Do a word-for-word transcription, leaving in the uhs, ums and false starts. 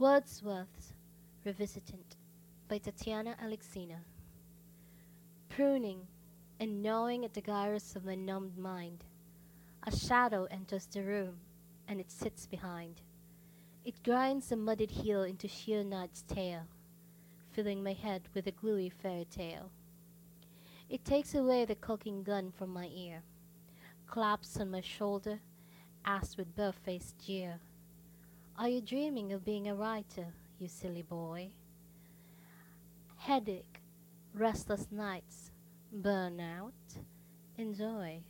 Wordsworth's Revisited by Tatiana Alexina. Pruning and gnawing at the gyrus of my numbed mind, a shadow enters the room, and it sits behind. It grinds the mudded heel into sheer night's tail, filling my head with a gluey fairy tale. It takes away the cocking gun from my ear, claps on my shoulder, asks with barefaced jeer, "Are you dreaming of being a writer, you silly boy?" Headache, restless nights, burnout, enjoy.